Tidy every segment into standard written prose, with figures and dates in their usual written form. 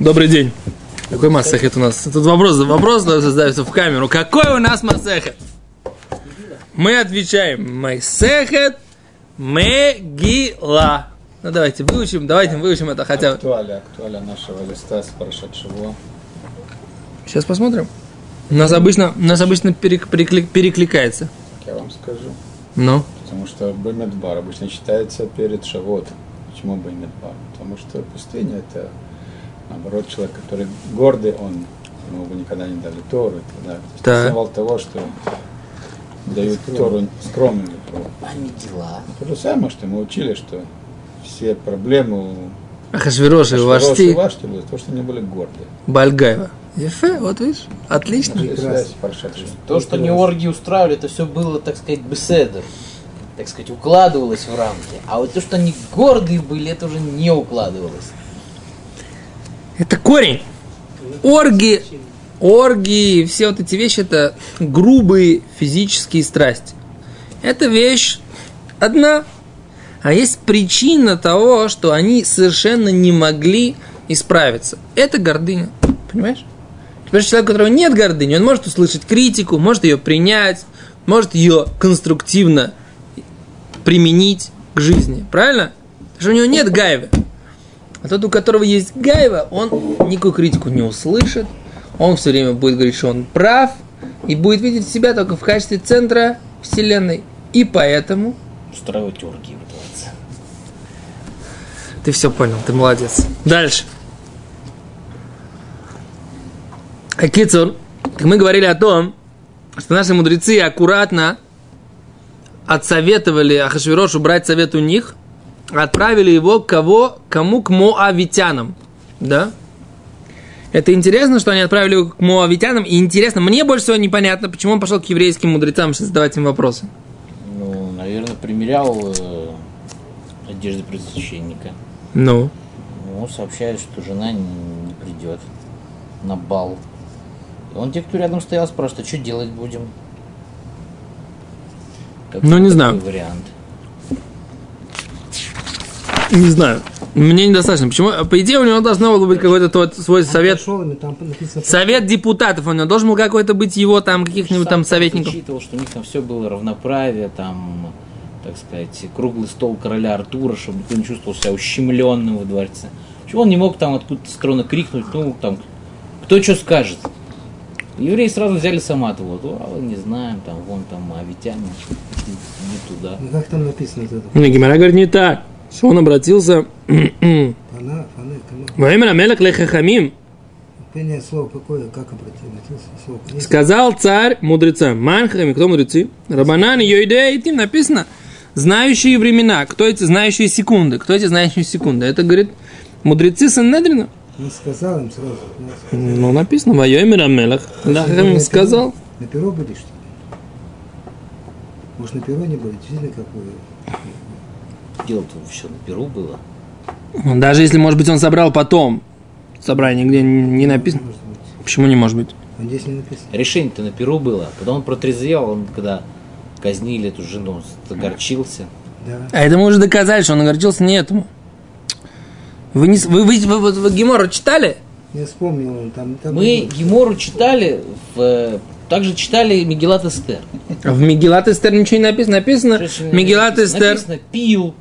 Добрый день. Какой масехет у нас? Тут вопрос задается в камеру. Какой у нас масехет? Мы отвечаем. Масехет Мегила. Ну давайте выучим это хотя бы. Актуалия нашего листа с прошедшего. Сейчас посмотрим. У нас обычно перекликается. Я вам скажу. Ну? Потому что Бемидбар обычно читается перед Шавот. Почему Бемидбар? Потому что пустыня – это, наоборот, человек, который гордый, он ему бы никогда не дали Тору. Да. Символ того, что дают Тору скромную. А Мегила? То же самое, что мы учили, что все проблемы у Хашвирос и Вашти были то, что они были гордые. Бальгаева. Ефе, вот видишь, отлично. То, что не орги устраивали, это все было, так сказать, беседер. Так сказать, укладывалось в рамки. А вот то, что они гордые были, это уже не укладывалось. Это корень. Орги, все вот эти вещи, это грубые физические страсти. Это вещь одна. А есть причина того, что они совершенно не могли исправиться. Это гордыня. Понимаешь? Теперь человек, у которого нет гордыни, он может услышать критику, может ее принять, может ее конструктивно применить к жизни. Правильно? Потому что у него нет гайвы. А тот, у которого есть гайва, он никакую критику не услышит, он все время будет говорить, что он прав, и будет видеть себя только в качестве центра Вселенной. И поэтому... Устраивать оргии выдаваться. Ты все понял, ты молодец. Дальше. Акицур, мы говорили о том, что наши мудрецы аккуратно отсоветовали Ахашвирошу брать совет у них, отправили его к моавитянам. Да? Это интересно, что они отправили его к моавитянам, и интересно, мне больше всего непонятно, почему он пошел к еврейским мудрецам, чтобы задавать им вопросы. Ну, наверное, примерял одежды предсвященника. Ну? Ну, сообщает, что жена не придет на бал. Он те, кто рядом стоял, спрашивает, а что делать будем? Как ну, не знаю. Вариант? Не знаю. Мне недостаточно. Почему? По идее, у него должно было быть какой-то тот свой совет. Пошел, там написано... Совет депутатов. У него должен был какой-то быть его там, каких-нибудь там советников. Я считал, что у них там все было равноправие, там, так сказать, круглый стол короля Артура, чтобы никто не чувствовал себя ущемленным во дворце. Чего он не мог там откуда-то скромно крикнуть, ну, там, кто что скажет? Евреи сразу взяли самат, вот, а не знаем, там, вон там, авитяне, не туда. Ну, как там написано это? Гемара говорит, не так, что он обратился... Ваимер Амалек лехахамим. Понятное слово какое, как обратился? Сказал царь мудрецам. Манхами, кто мудрецы? Рабанан, Йойдея и Тим, написано. Знающие времена, кто эти знающие секунды? Это, говорит, мудрецы Санедрина. Не сказал им сразу. Ну, написано, Вайомер Амелах. Да, он сказал. На перо были, что ли? Может, на перо не были? Видели, какое? Дело-то все на перо было. Даже если, может быть, он собрал потом. Собрание где не написано. Почему не может быть? Здесь не написано. Решение-то на перо было. Когда он протрезвел, он, когда казнили эту жену, огорчился. Да. А это мы уже доказали, что он огорчился не этому. Вы Гемору читали? Я вспомнил. Там мы Гемору читали, также читали Мегилат Эстер. А в Мегилат Эстер ничего не написано? Написано Мегилат Эстер. Написано пил,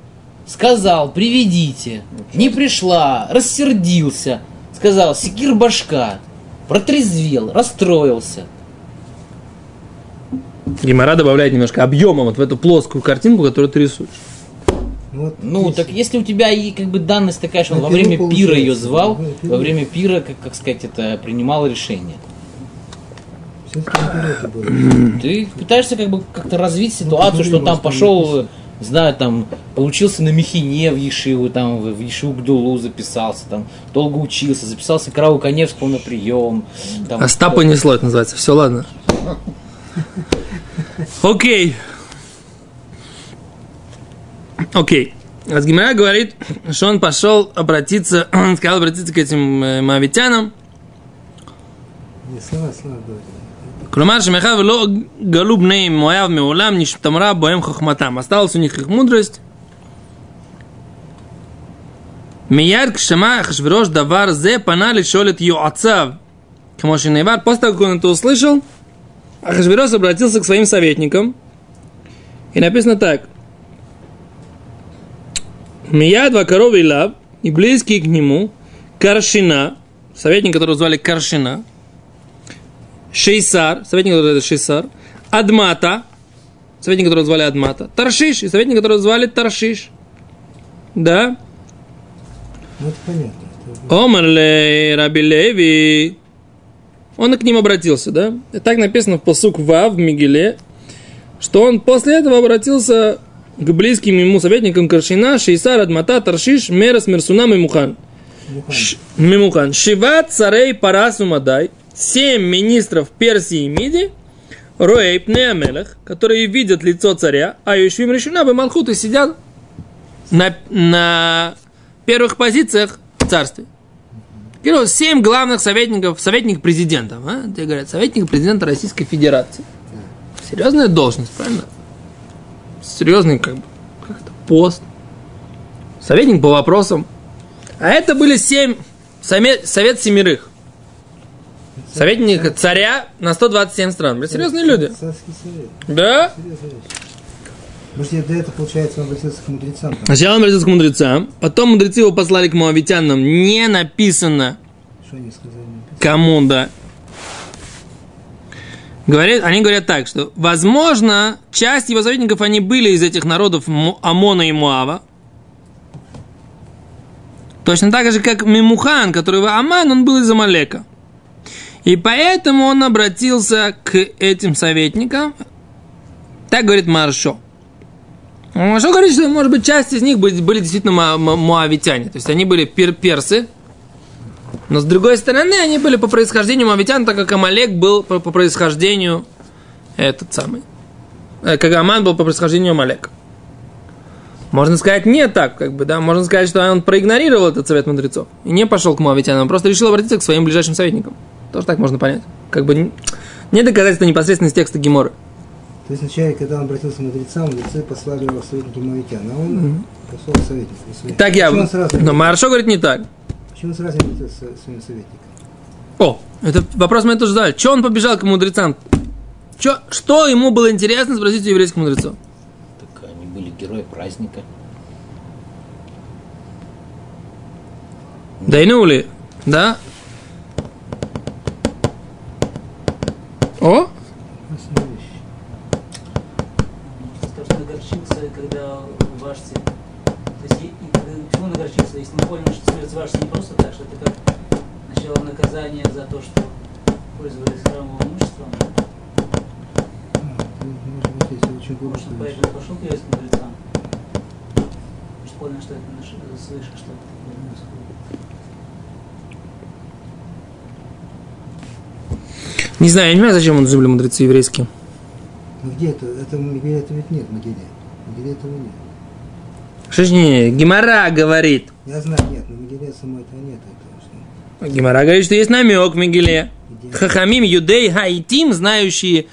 сказал, приведите, не пришла, рассердился, сказал, секир башка, протрезвел, расстроился. Гемора добавляет немножко объема вот в эту плоскую картинку, которую ты рисуешь. Вот ну, так если у тебя и как бы данность такая, что он во время пира ее звал, во время пира, как сказать, это принимал решение. Ты пытаешься как бы как-то развить ситуацию, что там пошел, знаю, там, получился на Михине в Ешиву, там, в Ешиву к Дулу записался, там, долго учился, записался к Раву Каневскому на прием. Там, Остапа несло, это называется, все, ладно. Окей. Раз Гимара говорит, что он пошел обратиться, он сказал обратиться к этим моавитянам. Не слова говорит. Клумар шемехав ло галу бней моав меулам нишптамра боем хохматам. Осталась у них их мудрость. Мияд кшама Хашвирос давар зе панали шолет юацав. Кмошин Ивар, после того, как он это услышал, Ахашвирос обратился к своим советникам. И написано так. Мияд ва корови лав, и близкие к нему, Каршина, советник, которого звали Каршина, Шейсар, советник, которого звали Шейсар, Адмата, советник, которого звали Адмата, Таршиш, и советник, которого звали Таршиш. Да? Ну, это понятно. Омарлей, Раби Леви. Он и к ним обратился, да? И так написано в посук Вав, в Мегиле, что он после этого обратился к близким ему советникам Каршина, Шейсар, Адмата, Таршиш, Мерас, Мерсуна, Мимухан. Мимухан. Шиват, Сарей, Парас, Умадай. 7 министров Персии и Миди, Роэйп, Неамелех, которые видят лицо царя, а Юшвим, Решуна, Бемалхут, и сидят на первых позициях в царстве. 7 главных советников, советник президента. А? Тебе говорят, советник президента Российской Федерации. Серьезная должность, правильно? Серьезный, как это, пост. Советник по вопросам. А это были 7, совет семерых. Советник царя на 127 стран. Были серьезные люди. Царский совет. Да? Может, я до этого, получается, он обратился к мудрецам? Там. Сначала он обратился к мудрецам, потом мудрецы его послали к моавитянам. Не написано, что они сказали, кому, да. Они говорят так, что, возможно, часть его советников, они были из этих народов Амона и Муава. Точно так же, как Мимухан, который в Аман, он был из Амалека. И поэтому он обратился к этим советникам. Так говорит Маршо. Что говорит, что, может быть, часть из них были действительно муавитяне. То есть, они были персы. Но, с другой стороны, они были по происхождению муавитян, так как Амалек был по происхождению этот самый. Кагаман был по происхождению Амалек. Можно сказать, не так, как бы, да. Можно сказать, что он проигнорировал этот совет мудрецов и не пошел к муавитянам. Он просто решил обратиться к своим ближайшим советникам. Тоже так можно понять. Как бы не доказательства непосредственно из текста Геморы. То есть, вначале, когда он обратился к мудрецам, мудрецы послали его советники муавитян, а он послал советников. Так я... Но Маршо говорит не так. Почему он сразу не обратился к своим советникам? О, это вопрос мы тоже задали. Чего он побежал к мудрецам? Что ему было интересно спросить у еврейских мудрецов? Так они были герои праздника. Дайнули, да? О! Когда Вашти, то есть, почему он огорчился, если не понял, что смерть Вашти не просто так, что это как начало наказания за то, что пользовались храмовым имуществом? Может, поэтому пошел к еврейским мудрецам? Может, понял, что это слышишь, что это? Не знаю, я не знаю, зачем он зубли мудрецы еврейские. Ну где это? Где это ведь нет, на Гиле. Мегиле этого нет. Что ж не, Гемара говорит. Я знаю, нет, но в Мегиле самой этого нет. Что... Гемара говорит, что есть намек в Мегиле. Хахамим, юдей, хаитим, знающие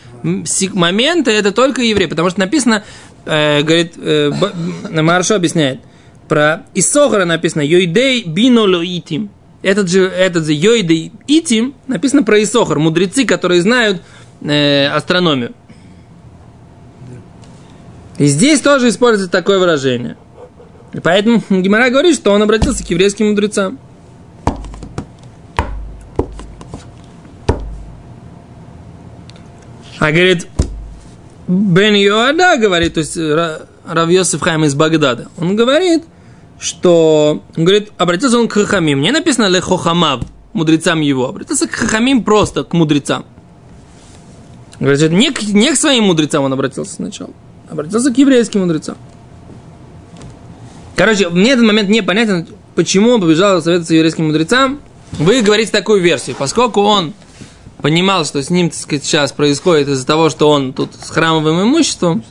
моменты, это только евреи. Потому что написано, говорит, Маршо объясняет, про Иссохара написано, юдей биноло итим. Этот же юдей итим написано про Иссохар, мудрецы, которые знают астрономию. И здесь тоже используется такое выражение. И поэтому Гемара говорит, что он обратился к еврейским мудрецам. А говорит, Бен Йоада говорит, то есть Рав Йосеф Хайм из Багдада, он говорит, что... Он говорит, обратился он к Хахамим. Не написано ле хохамав, мудрецам его. Обратился к Хахамим просто, к мудрецам. Он говорит, не к своим мудрецам он обратился сначала. Обратился к еврейским мудрецам. Короче, мне этот момент непонятен, почему он побежал советоваться еврейским мудрецам. Вы говорите такую версию. Поскольку он понимал, что с ним, так сказать, сейчас происходит из-за того, что он тут с храмовым имуществом,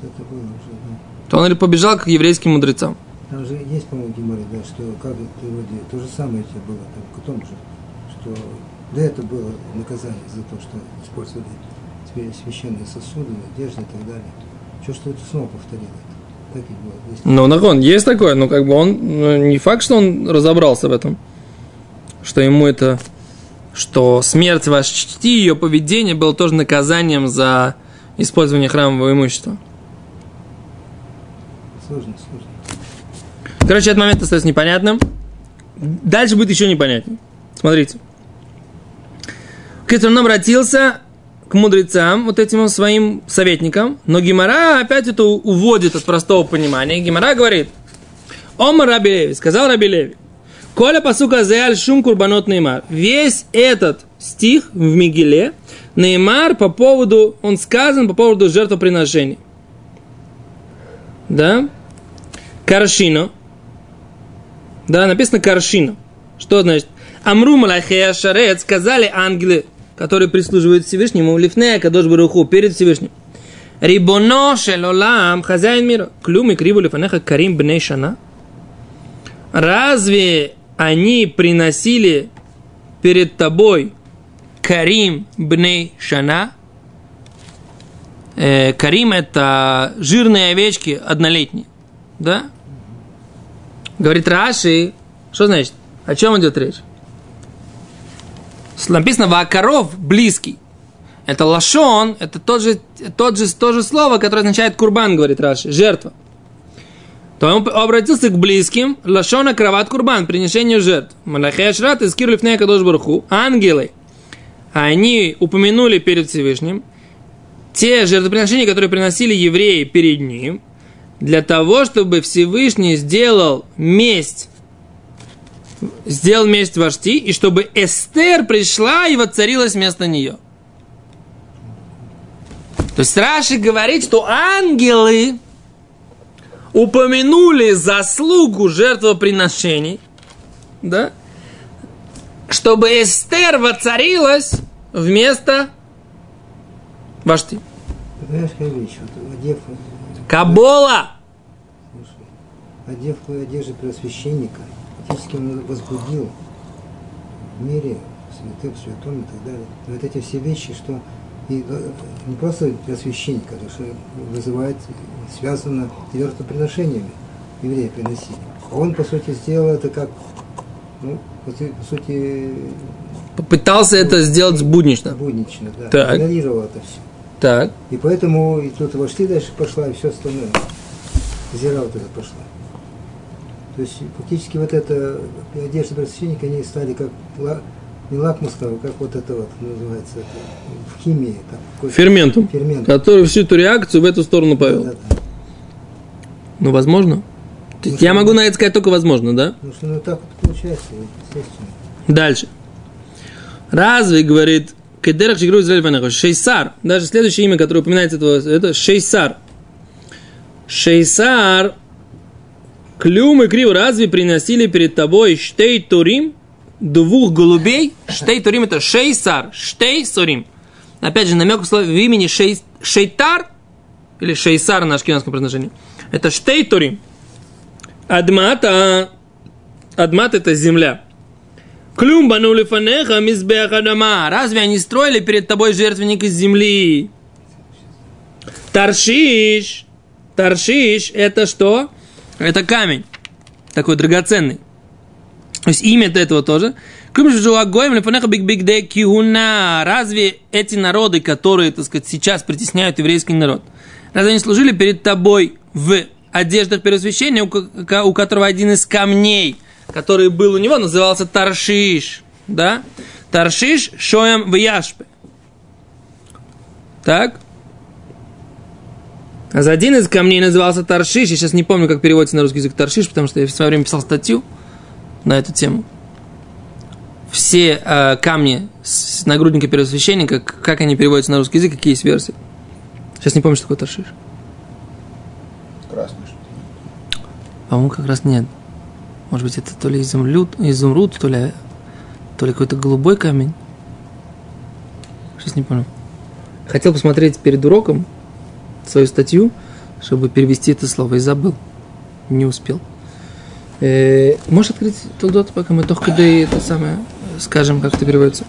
то он побежал к еврейским мудрецам. Там же есть, по-моему, Гемора, да, что как это вроде то же самое тебе было, там, к тому же, что да, это было наказание за то, что использовали священные сосуды, одежды и так далее. Что это снова повторилось? Ну, Нахон, есть такое, но как бы он, ну, не факт, что он разобрался в этом, что ему это, что смерть Вашти, ее поведение было тоже наказанием за использование храмового имущества. Сложно. Короче, этот момент остается непонятным. Дальше будет еще непонятнее. Смотрите. Китер он обратился к мудрецам, вот этим своим советникам, но Гемара опять это уводит от простого понимания. Гемара говорит: «Омар Раби Леви», сказал Раби Леви, «Коля пасука зеаль шум курбанот неймар». Весь этот стих в Мегиле неймар по поводу, он сказан по поводу жертвоприношений. Да? Каршино. Да, написано «каршина». Что значит? «Амру малахея шарет», сказали ангелы, которые прислуживают Всевышнему, лифнея кадош баруху, перед Всевышним. «Рибоно шелолам», хозяин мира, «клюм и криву лифанеха карим бней шана». Разве они приносили перед тобой карим бней шана? Карим – это жирные овечки однолетние. Да? Говорит Раши, что значит? О чем идет речь? Написано «ваакаров» – близкий. Это лашон, это то же слово, которое означает курбан, говорит Раши, жертва. То он обратился к близким, лашона кроват курбан, принесению жертв. Малахей ашрат и скир лифней кадош баруху, ангелы, они упомянули перед Всевышним те жертвоприношения, которые приносили евреи перед ним, для того, чтобы Всевышний сделал месть Вашти, и чтобы Эстер пришла и воцарилась вместо нее. То есть Раши говорит, что ангелы упомянули заслугу жертвоприношений, да, чтобы Эстер воцарилась вместо Вашти. Кабола! Одев одежду первосвященника, фактически он возбудил в мире, в святом и так далее. Вот эти все вещи, что и не просто первосвященник, а что вызывает, связано с жертвоприношениями, евреи приносили. А он, по сути, сделал это как, ну, по сути... Попытался это сделать буднично. Буднично, да. Игнорировал это все. Так. И поэтому и тут Вашти дальше пошла, и все остальное. Зира вот это пошла. То есть фактически вот эта одежда первосвященника, они стали как не лакмусовые, как вот это вот называется это, в химии. Там, ферментом, который всю эту реакцию в эту сторону повел. Да. Ну, возможно. То есть я могу на это сказать только возможно, да? Потому что ну, так вот получается, естественно. Дальше. Разве, говорит... Шейсар. Даже следующее имя, которое упоминается, это Шейсар. Шейсар. Клюм и крив разве приносили перед тобой штей турим? Двух голубей. Штей турим это Шейсар. Штей сурим. Опять же, намек в имени Шейтар. Или Шейсар на ашкеназском произношении. Это штей турим. Адмат это земля. Клюмбану лифанеха мизбеха дома. Разве они строили перед тобой жертвенник из земли? Таршиш. Таршиш это что? Это камень. Такой драгоценный. То есть имя этого тоже. Разве эти народы, которые, так сказать, сейчас притесняют еврейский народ, разве они служили перед тобой в одеждах первосвящения, у которого один из камней, который был у него, назывался Таршиш, да? Таршиш Шоем в Яшпе. Так. А за один из камней назывался Таршиш. Я сейчас не помню, как переводится на русский язык Таршиш, потому что я в свое время писал статью на эту тему. Все камни с нагрудника первосвященника, как они переводятся на русский язык, какие есть версии. Сейчас не помню, что такое Таршиш. Красный что-то. По-моему, как раз нет. Может быть, это то ли изумруд, то ли какой-то голубой камень. Сейчас не понял. Хотел посмотреть перед уроком свою статью, чтобы перевести это слово, и забыл. Не успел. Можешь открыть Толдот, пока мы только скажем, как это переводится?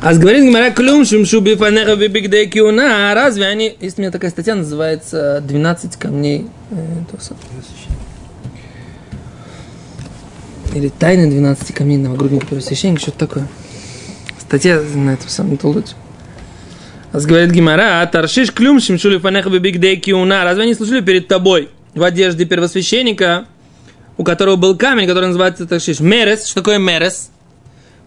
А говорит Гмара, клюм шумшу бифанеха бибигдей киуна, разве они... Есть у меня такая статья, называется «12 камней Тоса». Или «Тайны 12 камней новогрудника первосвященника», что-то такое. Статья на этом самом толдуте. А говорит Гмара, таршиш клюм шумшу бифанеха бибигдей киуна, разве они служили перед тобой в одежде первосвященника, у которого был камень, который называется таршиш? Мерес, что такое мерес?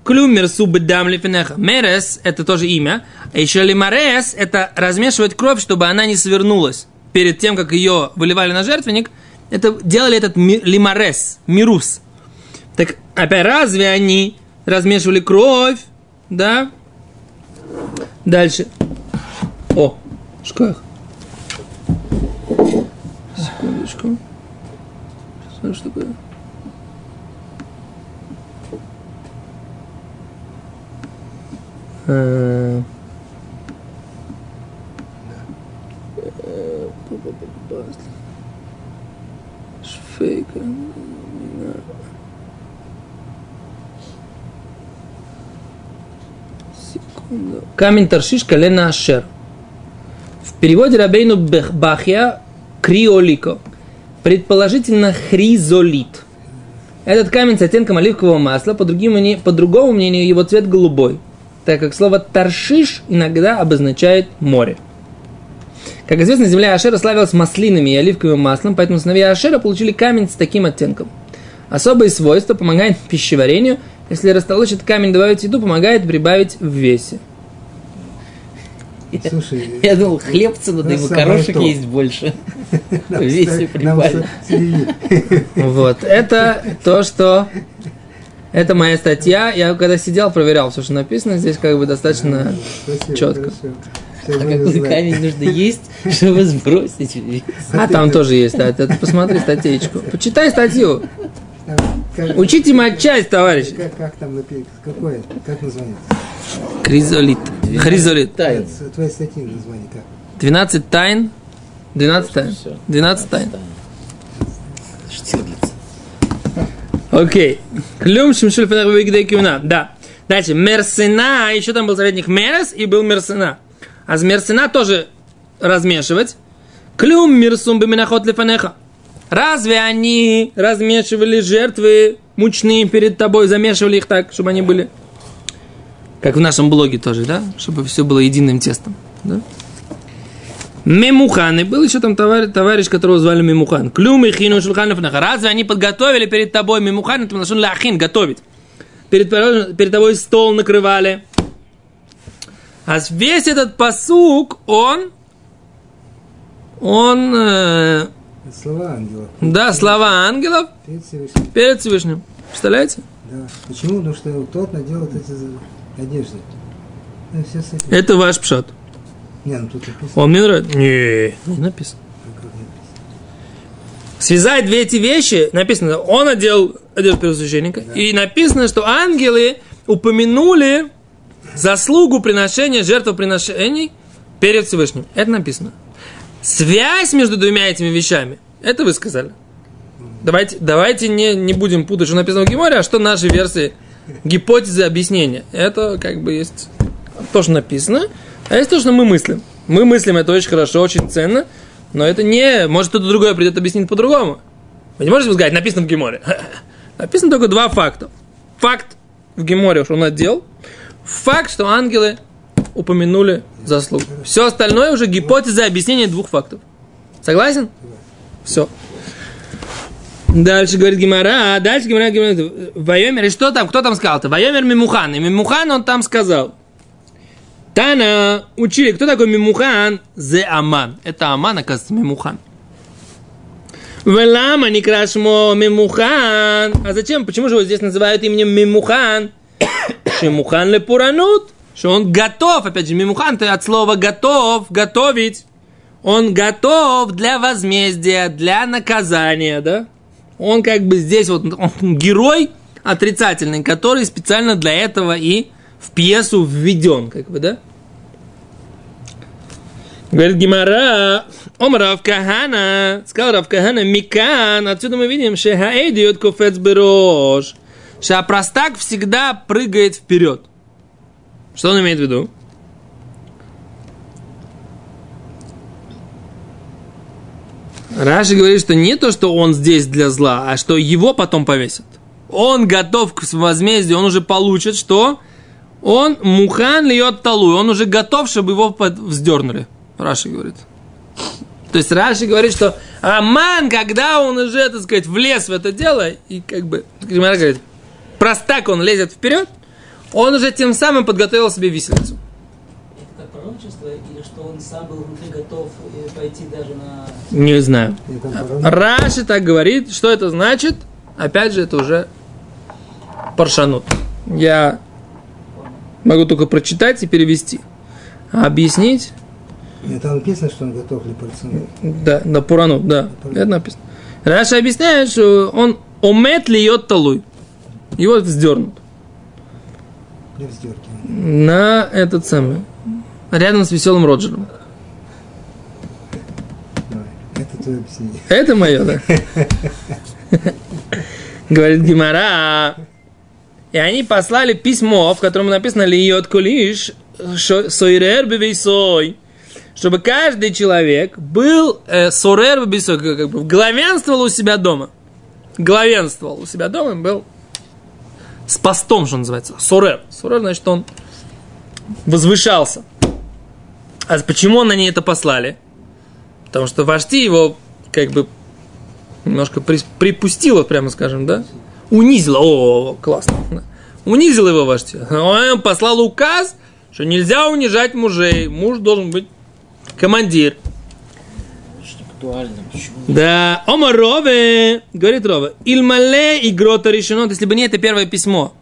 Клюмерсу бедам лифинеха. Мерес – это тоже имя. А еще лимарес – это размешивать кровь, чтобы она не свернулась. Перед тем, как ее выливали на жертвенник, это делали этот лимарес, мирус. Так опять, разве они размешивали кровь? Да? Дальше. О, в шкафах. Секундочку. Смотри, что такое. Шфейка. Секунду. Камень Таршиш, колено Ашер. В переводе Рабейну Бахья криолико. Предположительно хризолит. Этот камень с оттенком оливкового масла. По другому мнению, его цвет голубой, так как слово «таршиш» иногда обозначает «море». Как известно, земля Ашера славилась маслинами и оливковым маслом, поэтому сыновья Ашера получили камень с таким оттенком. Особые свойства помогают пищеварению. Если растолочь этот камень, добавить в еду, помогает прибавить в весе. Слушай, я думал, хлебца надо, его корошек есть больше. В весе прибавить. Вот, это то, что... Это моя статья. Я когда сидел, проверял все, что написано. Здесь как бы достаточно четко. А какой камень нужно есть, чтобы сбросить вес? А там тоже есть. Посмотри статейку. Почитай статью. Учите матчасть, товарищи. Как там написано? Какое? Как название? Кризолит. Хризолит. Тайн. Твоя статья название как? 12 тайн. 12 тайн. 12 тайн. Штирлиц. Окей. Клюм шимшуль фенахвы гдей кюна. Да. Дальше. Мерсена. Еще там был советник мерес и был мерсена. А с мерсена тоже размешивать. Клюм мирсум биминахот лифанеха. Разве они размешивали жертвы мучные перед тобой, замешивали их так, чтобы они были... Как в нашем блоге тоже, да? Чтобы все было единым тестом. Да? Мимухан. И был еще там товарищ, которого звали Мимухан. Клюм и хину шульханов наха. Разве они подготовили перед тобой мимухан? Это нашел лахин, готовить. Перед тобой стол накрывали. А весь этот пасук, он слова ангелов. Да, слова ангелов перед Всевышним. Представляете? Да. Почему? Потому что тот надел эти одежды. Это ваш пшат. Не, ну тут написано. Он мне нравится. Не написано. Связать две эти вещи, написано, он одел одежду первосвященника, да. И написано, что ангелы упомянули заслугу приношения, жертвоприношений перед Всевышним. Это написано. Связь между двумя этими вещами, это вы сказали. Давайте не будем путать, что написано в Геморе, а что наши версии, гипотезы объяснения. Это как бы есть то, что написано. А это то, что мы мыслим. Мы мыслим это очень хорошо, очень ценно, но это не... Может, кто-то другой придет объяснить по-другому. Вы не можете сказать, написано в Геморе. Написано только два факта. Факт в Геморе, что он отдел. Факт, что ангелы упомянули заслугу. Все остальное уже гипотеза объяснения двух фактов. Согласен? Все. Дальше говорит Гемора. Дальше Гемора говорит, Вайомер, и что там? Кто там сказал-то? Вайомер Мимухан. И Мимухан он там сказал. Тана учили, кто такой Мимухан? Зе Аман. Это Аман, оказывается, Мимухан. Велама не крашмо Мимухан. А зачем? Почему же его здесь называют именем Мимухан? Шимухан лепуранут. Что он готов, опять же, Мимухан, ты от слова готов, готовить. Он готов для возмездия, для наказания, да? Он как бы здесь вот герой отрицательный, который специально для этого и... в пьесу введен, как бы, да? Говорит Гемара, ом Равкахана, сказал Равкахана, Микан, отсюда мы видим, шехаэдиот куфец берож, что простак всегда прыгает вперед. Что он имеет в виду? Раши говорит, что не то, что он здесь для зла, а что его потом повесят. Он готов к возмездию, он уже получит, что он мухан льет талу, он уже готов, чтобы его вздернули. Раши говорит. То есть Раши говорит, что Аман, когда он уже, так сказать, влез в это дело, и как бы, Гимара говорит, простак он лезет вперед, он уже тем самым подготовил себе виселицу. Это пророчество или что он сам был внутри готов пойти даже на... Не знаю. Раши так говорит, что это значит? Опять же, это уже паршанут. Я могу только прочитать и перевести. А объяснить... Это написано, что он готов ли паршанут? Да, на пуранут, да. Это написано. Раши объясняет, что он омет льет талуй. Его вздернут. Для вздерки. На этот самый. Рядом с веселым Роджером. Это твое объяснение. Это мое, да. Говорит Гимара. И они послали письмо, в котором написано «Лиот кулиш сойрер бевейсой», чтобы каждый человек был сойрер бевейсой, как бы главенствовал у себя дома. Главенствовал у себя дома, был с постом, что называется, сойрер. Сойрер, значит, он возвышался. А почему они это послали? Потому что Вашти его как бы немножко припустила, прямо скажем, да? Унизила. О, классно. Да? Унизила его Вашти. Он послал указ, что нельзя унижать мужей. Муж должен быть командир. Актуально. Почему? Да. Ома Рове, говорит Рове, Ильмале и Грота решено. Если бы не это первое письмо,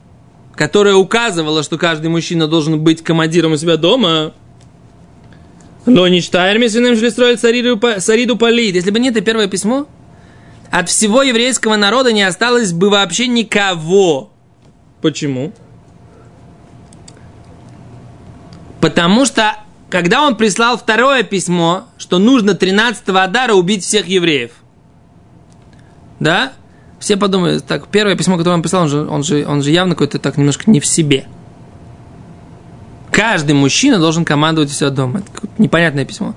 которое указывало, что каждый мужчина должен быть командиром у себя дома, если бы не это первое письмо, от всего еврейского народа не осталось бы вообще никого. Почему? Потому что, когда он прислал второе письмо, что нужно 13-го Адара убить всех евреев. Да? Все подумали, так, первое письмо, которое он прислал, он же явно какой-то так немножко не в себе. Каждый мужчина должен командовать все дома. Это непонятное письмо.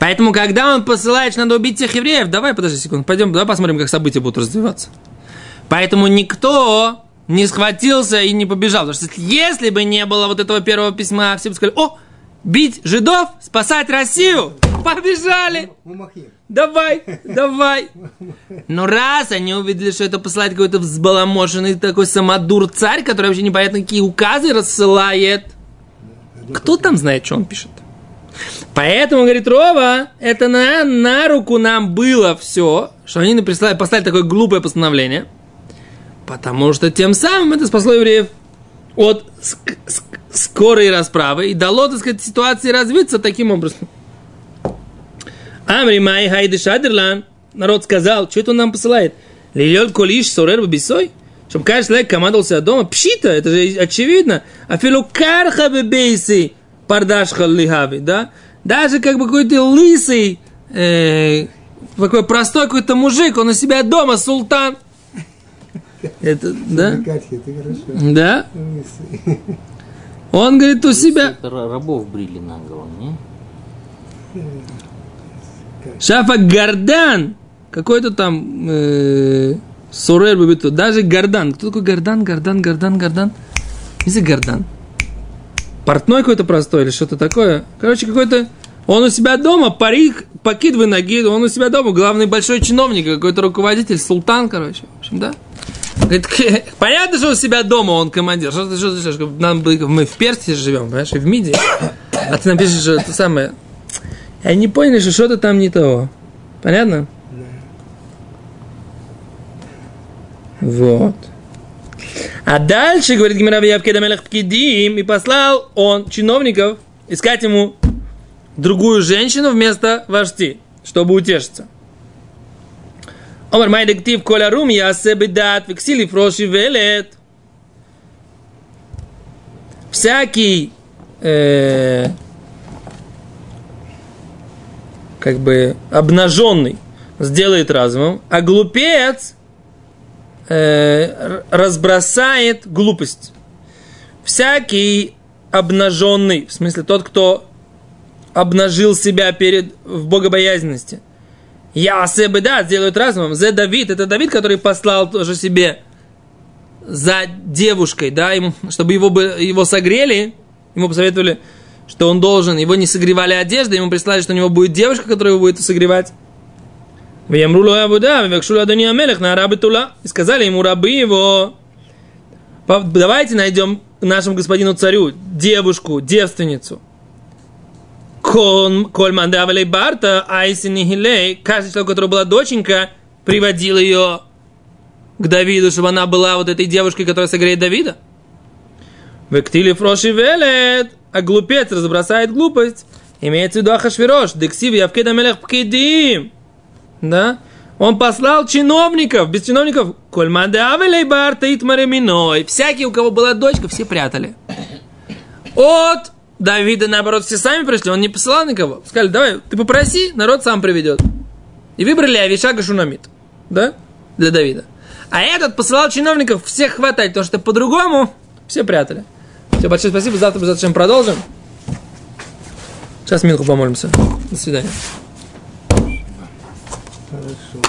Поэтому, когда он посылает, что надо убить всех евреев, давай, подожди секунду, пойдем, давай посмотрим, как события будут развиваться. Поэтому никто не схватился и не побежал. Потому что если бы не было вот этого первого письма, все бы сказали, о, бить жидов, спасать Россию, побежали. Давай. Но раз они увидели, что это посылает какой-то взбаламошенный такой самодур-царь, который вообще непонятно какие указы рассылает, кто там знает, что он пишет? Поэтому, говорит Рова, это на руку нам было все, что они поставили такое глупое постановление, потому что тем самым это спасло евреев от скорой расправы и дало, так сказать, ситуации развиться таким образом. Амри май хайды шадерлан. Народ сказал, что это он нам посылает? Лильот колиш сорер бабисой? Чтобы каждый человек командовал себя дома. Пшита, это же очевидно. Афилукарха бебейси пардашха лихави, да? Даже как бы какой-то лысый, такой простой какой-то мужик, он у себя дома султан. Это, да? Да? Он говорит у себя... Рабов брили на голову, не? Шафа Гордан, какой-то там... Сурер Бабиту. Даже Гордан. Кто такой Гордан? Гордан. Если Гордан. Портной какой-то простой или что-то такое. Короче, какой-то... Он у себя дома, парик, покидывай ноги. Он у себя дома, главный большой чиновник, какой-то руководитель, султан, короче. В общем, да? Говорит, понятно, что у себя дома он командир. Что ты? Мы в Персии живем, понимаешь, и в Мидии. А ты напишешь, что это самое... Я не понял, что что-то там не того. Понятно? Вот. А дальше, говорит Гемара, и послал он чиновников искать ему другую женщину вместо Вашти, чтобы утешиться. Всякий, как бы, обнаженный сделает разумом, а глупец разбросает глупость. Всякий обнаженный, в смысле тот, кто обнажил себя в богобоязненности. Я себе, да, сделают разумом. Зе Давид, это Давид, который послал тоже себе за девушкой, да, ему, чтобы его согрели, ему посоветовали, что он должен, его не согревали одежды, ему прислали, что у него будет девушка, которая его будет согревать. И сказали ему рабы его, давайте найдем нашему господину царю девушку, девственницу. Каждый человек, у которого была доченька, приводил ее к Давиду, чтобы она была вот этой девушкой, которая согреет Давида. А глупец разбросает глупость. Имеется в виду Ахашвирош. Да? Он послал чиновников. Без чиновников. Всякий, у кого была дочка, все прятали. От Давида, наоборот, все сами пришли. Он не посылал никого. Сказали, давай, ты попроси, народ сам приведет. И выбрали Авишага Шунамит. Да? Для Давида. А этот посылал чиновников всех хватать, потому что по-другому все прятали. Все, большое спасибо. Завтра мы зачем продолжим. Сейчас минутку помолимся. До свидания. Хорошо.